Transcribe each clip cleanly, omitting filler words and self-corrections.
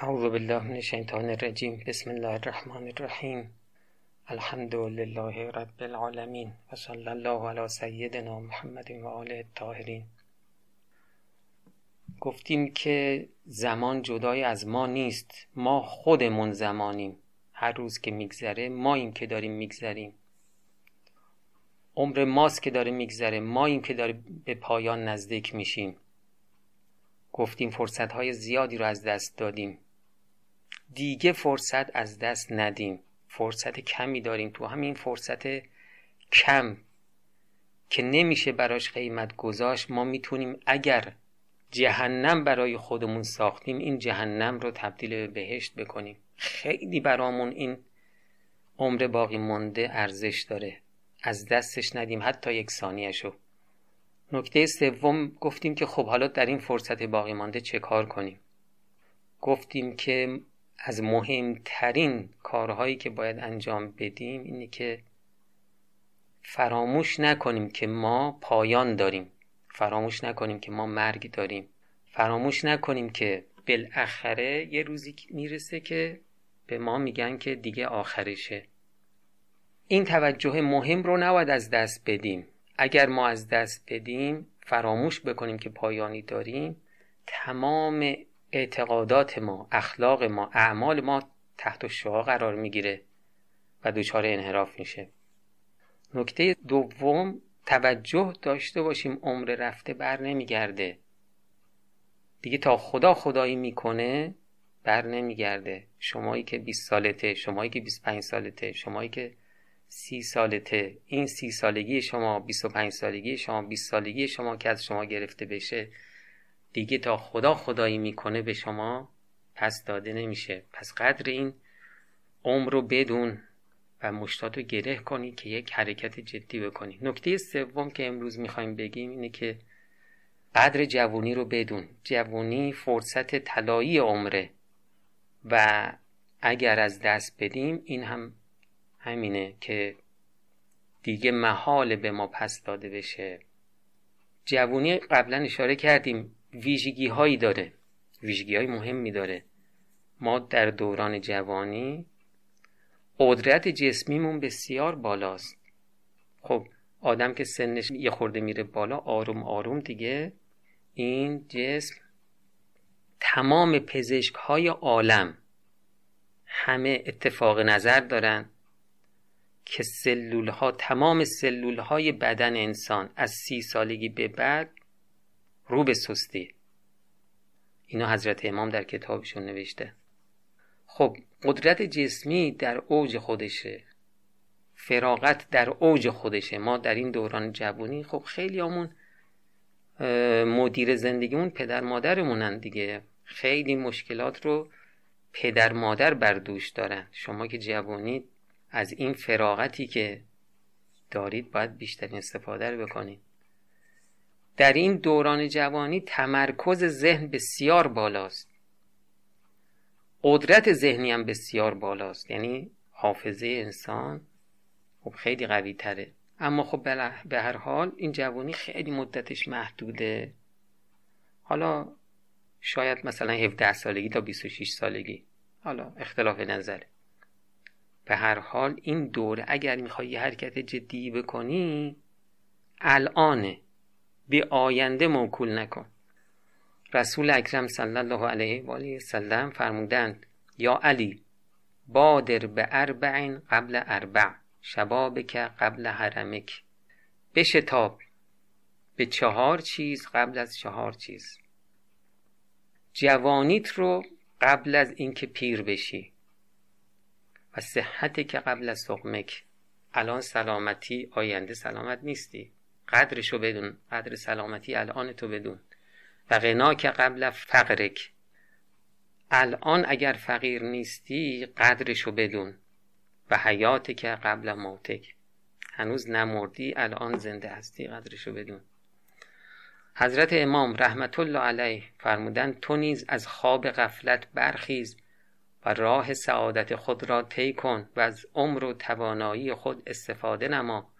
اعوذ بالله من الشیطان الرجیم. بسم الله الرحمن الرحیم. الحمد لله رب العالمین و صلی الله علی سیدنا محمد و آله الطاهرین. گفتیم که زمان جدای از ما نیست، ما خودمون زمانیم. هر روز که میگذره ماییم که داریم میگذریم، عمر ماست که داره میگذره، ماییم که داره به پایان نزدیک میشیم. گفتیم فرصت‌های زیادی رو از دست دادیم، دیگه فرصت از دست ندیم. فرصت کمی داریم، تو همین فرصت کم که نمیشه براش قیمت گذاشت، ما میتونیم اگر جهنم برای خودمون ساختیم این جهنم رو تبدیل به بهشت بکنیم. خیلی برامون این عمر باقی مونده ارزش داره، از دستش ندیم حتی یک ثانیه‌شو. نکته سوم گفتیم که خب حالا در این فرصت باقی مانده چه کار کنیم؟ گفتیم که از مهمترین کارهایی که باید انجام بدیم اینه که فراموش نکنیم که ما پایان داریم، فراموش نکنیم که ما مرگ داریم، فراموش نکنیم که بالاخره یه روزی میرسه که به ما میگن که دیگه آخرشه. این توجه مهم رو نباید از دست بدیم. اگر ما از دست بدیم، فراموش بکنیم که پایانی داریم، تمام اعتقادات ما، اخلاق ما، اعمال ما تحت شعاع قرار میگیره و دچار انحراف میشه. نکته دوم، توجه داشته باشیم عمر رفته بر نمیگرده دیگه، تا خدا خدایی میکنه بر نمیگرده. شمایی که 20 سالته، شمایی که 25 سالته، شمایی که 30 سالته، این 30 سالگی شما، 25 سالگی شما، 20 سالگی شما که از شما گرفته بشه دیگه تا خدا خدایی میکنه به شما پس داده نمیشه. پس قدر این عمر رو بدون و مشتات رو گره کنی که یک حرکت جدی بکنی. نکته سوم که امروز میخوایم بگیم اینه که قدر جوانی رو بدون. جوانی فرصت طلایی عمره و اگر از دست بدیم این هم همینه که دیگه محال به ما پس داده بشه. جوانی قبلا اشاره کردیم ویژگی هایی داره، ویژگی های مهمی داره. ما در دوران جوانی قدرت جسمیمون بسیار بالاست. خب آدم که سنش یه خورده میره بالا، آروم آروم دیگه این جسم تمام پزشک های عالم همه اتفاق نظر دارن که سلولها، تمام سلولهای بدن انسان از 30 سالگی به بعد رو به سستی. اینو حضرت امام در کتابشون نوشته. خب قدرت جسمی در اوج خودشه، فراغت در اوج خودشه. ما در این دوران جوانی خب خیلی همون مدیر زندگیمون پدر مادرمونن دیگه، خیلی مشکلات رو پدر مادر بر دوش دارن. شما که جوانید از این فراغتی که دارید باید بیشتر استفاده رو بکنید. در این دوران جوانی تمرکز ذهن بسیار بالاست، قدرت ذهنی هم بسیار بالاست، یعنی حافظه انسان خب خیلی قوی تره. اما خب به هر حال این جوانی خیلی مدتش محدوده. حالا شاید مثلا 17 سالگی تا 26 سالگی، حالا اختلاف نظره. به هر حال این دوره اگر میخوای یه حرکت جدی بکنی الانه، به آینده موکول نکن. رسول اکرم صلی الله علیه و آله و سلم فرمودند یا علی بادر به اربع قبل اربع شبابک قبل حرمک، بشتاب به 4 چیز قبل از 4 چیز. جوانیت رو قبل از اینکه پیر بشی، و صحتی که قبل از سقمک، الان سلامتی آینده سلامت نیستی، قدرشو بدون، قدر سلامتی الان تو بدون. و غنا که قبل فقرک، الان اگر فقیر نیستی قدرشو بدون. و حیاتی که قبل موتک، هنوز نمردی الان زنده هستی قدرشو بدون. حضرت امام رحمت الله علیه فرمودند تو نیز از خواب غفلت برخیز و راه سعادت خود را طی کن و از عمر و توانایی خود استفاده نما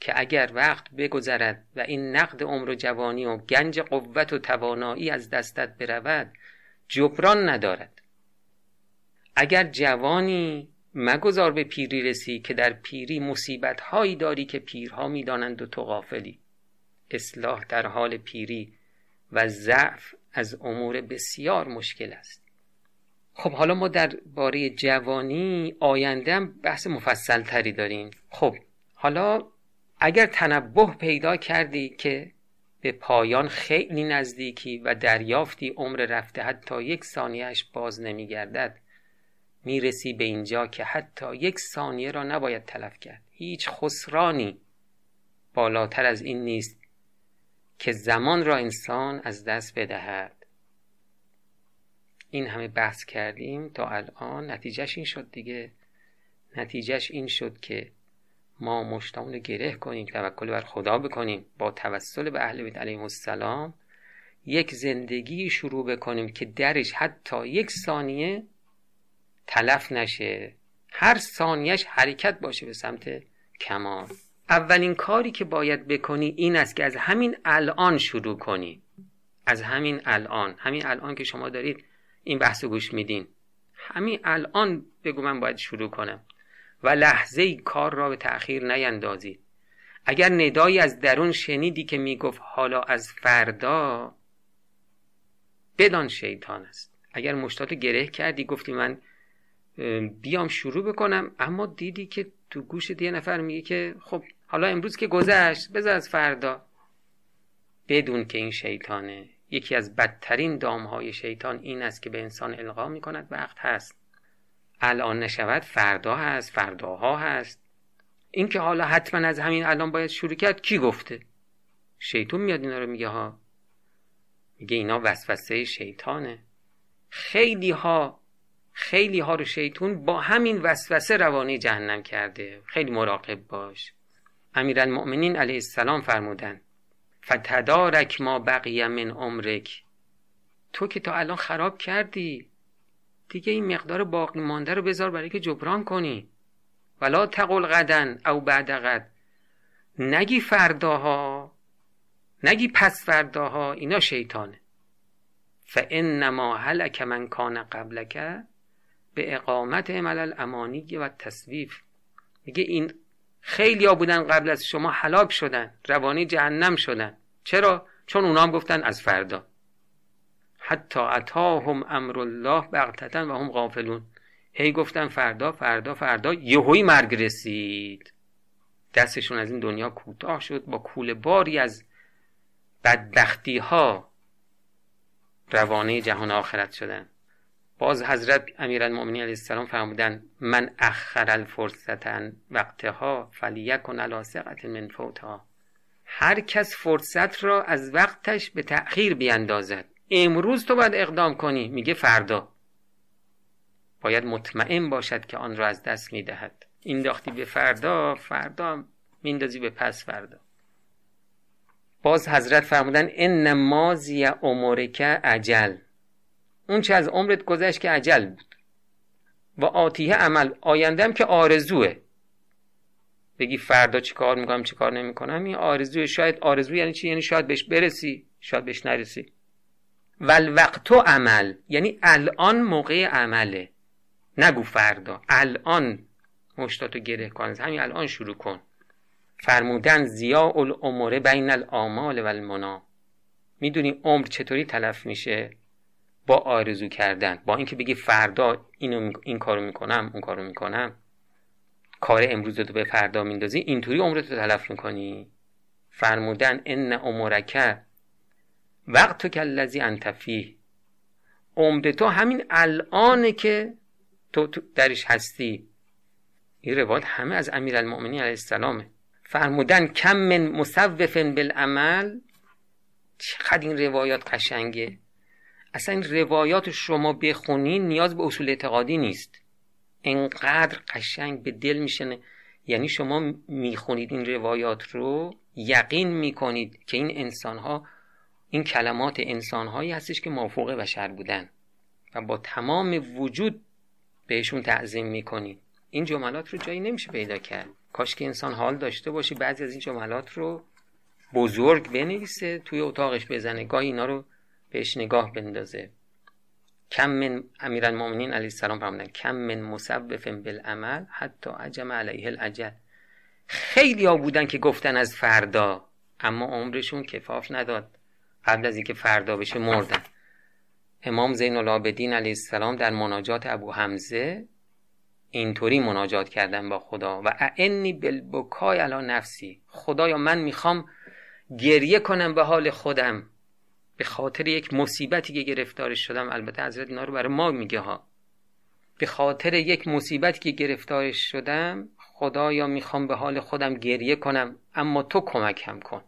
که اگر وقت بگذرد و این نقد عمر و جوانی و گنج قوت و توانایی از دستت برود جبران ندارد. اگر جوانی مگذار به پیری رسی که در پیری مصیبت هایی داری که پیرها می دانند و تو غافلی. اصلاح در حال پیری و ضعف از امور بسیار مشکل است. خب حالا ما در باره جوانی آینده هم بحث مفصل تری داریم. خب حالا اگر تنبه پیدا کردی که به پایان خیلی نزدیکی و دریافتی عمر رفته حتی یک ثانیهش باز نمی گردد، میرسی به اینجا که حتی یک ثانیه را نباید تلف کرد. هیچ خسرانی بالاتر از این نیست که زمان را انسان از دست بدهد. این همه بحث کردیم تا الان، نتیجهش این شد دیگه. نتیجهش این شد که ما مشتاقون رو گره کنیم، توکل بر خدا بکنیم، با توسل به اهل بیت علیهم السلام یک زندگی شروع بکنیم که درش حتی یک ثانیه تلف نشه، هر ثانیهش حرکت باشه به سمت کمال. اولین کاری که باید بکنی این است که از همین الان شروع کنی. از همین الان، همین الان که شما دارید این بحثو گوش میدین، همین الان بگو من باید شروع کنم و لحظه‌ای کار را به تأخیر نیندازی. اگر ندایی از درون شنیدی که میگفت حالا از فردا، بدان شیطان است. اگر مشتاتو گره کردی، گفتی من بیام شروع بکنم، اما دیدی که تو گوشت یه نفر میگه که خب حالا امروز که گذشت بذار از فردا، بدون که این شیطانه. یکی از بدترین دامهای شیطان این است که به انسان القا میکند وقت هست، الان نشود فردا هست، فرداها هست. این که حالا حتما از همین الان باید شروع کرد، کی گفته؟ شیطان میاد اینا رو میگه ها، میگه اینا وسوسه شیطانه. خیلی ها رو شیطان با همین وسوسه روانه جهنم کرده. خیلی مراقب باش. امیرالمؤمنین علیه السلام فرمودن فتدارک ما بقی من عمرک، تو که تا الان خراب کردی دیگه، این مقدار باقی مانده رو بذار برای که جبران کنی. ولا تقل غدن او بعد غد، نگی فرداها، نگی پس فرداها، اینا شیطانه. فانما هلك من كان قبلك به اقامت عمل الامانی و تسویف. میگه این خیلیا بودن قبل از شما، هلاک شدن، روانه جهنم شدن. چرا؟ چون اونا هم گفتن از فردا. حتی اتاهم امر الله بغتة و هم غافلون. هی گفتن فردا فردا فردا، یهویی مرگ رسید، دستشون از این دنیا کوتاه شد، با کوله باری از بدبختی ها روانه جهان آخرت شدن. باز حضرت امیرالمؤمنین علیه السلام فرمودن من اخر الفرصة وقتها فلیکن علی ثقة من فوتها، هر کس فرصت را از وقتش به تأخیر بیندازد. امروز تو باید اقدام کنی، میگه فردا. باید مطمئن باشد که آن را از دست میدهد. این داختی به فردا، فردا میندازی به پس فردا. باز حضرت فرمودن ان ماضی عمرک اجل، اون چه از عمرت گذشت که اجل بود. و آتیه عمل، آیندم که آرزوه. بگی فردا چی کار میکنم چی کار نمیکنم، این آرزوه. شاید آرزو یعنی چی؟ یعنی شاید بهش برسی، شاید بهش نرسی. والوقت عمل، یعنی الان موقع عمله. نگو فردا، الان مشتاتو گره کن، همین الان شروع کن. فرمودن ضیاء العمر بین الاعمال و المنا. میدونی عمر چطوری تلف میشه؟ با آرزو کردن، با اینکه بگی فردا این کارو میکنم اون کارو میکنم، کار امروز تو به فردا میندازی، اینطوری عمرت رو تلف میکنی. فرمودن ان عمرک وقتک الذی انت فیه، عمر تو همین الانه که تو درش هستی. این روایت همه از امیرالمؤمنین علیه السلامه. فرمودن کم من مسوف بالعمل. چقدر این روایات قشنگه. اصلا این روایات شما بخونین نیاز به اصول اعتقادی نیست، اینقدر قشنگ به دل میشنه. یعنی شما میخونید این روایات رو، یقین میکنید که این انسانها، این کلمات انسانهایی هستش که مافوق بشر بودن و با تمام وجود بهشون تعظیم میکنید. این جملات رو جایی نمیشه پیدا کرد. کاش که انسان حال داشته باشه بعضی از این جملات رو بزرگ بنویسه، توی اتاقش بزنه، گاهی اینا رو بهش نگاه بندازه. کم من امیرالمومنین علیه السلام فرمودن کم من مسوف بالعمل حتی عجم علیه الاجل. خیلی‌ها بودن که گفتن از فردا، اما عمرشون کفاف نداد، قبل از اینکه فردا بشه مردن. امام زین العابدین علیه السلام در مناجات ابو حمزه اینطوری مناجات کردن با خدا: و اعنی بالبکای علی نفسی، خدایا من میخوام گریه کنم به حال خودم به خاطر یک مصیبتی که گرفتارش شدم. البته حضرت اینا رو برای ما میگه ها. به خاطر یک مصیبتی که گرفتارش شدم، خدایا میخوام به حال خودم گریه کنم، اما تو کمکم کن.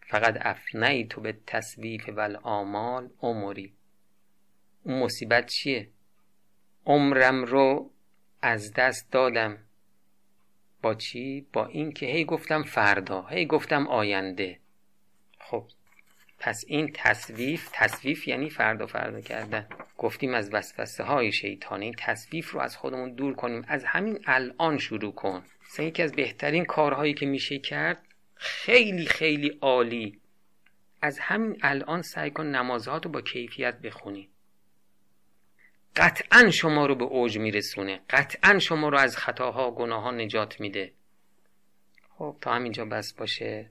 فقط افنی تو به تصویف و الامال عمری. اون مصیبت چیه؟ عمرم رو از دست دادم. با چی؟ با این که هی گفتم فردا، هی گفتم آینده. خب پس این تصویف یعنی فردا کردن. گفتیم از وسوسه های شیطانی، این تصویف رو از خودمون دور کنیم، از همین الان شروع کن. مثلا یکی از بهترین کارهایی که میشه کرد، خیلی خیلی عالی، از همین الان سعی کن نمازهاتو با کیفیت بخونی. قطعا شما رو به اوج میرسونه، قطعا شما رو از خطاها و گناها نجات میده. خب تا همینجا بس باشه.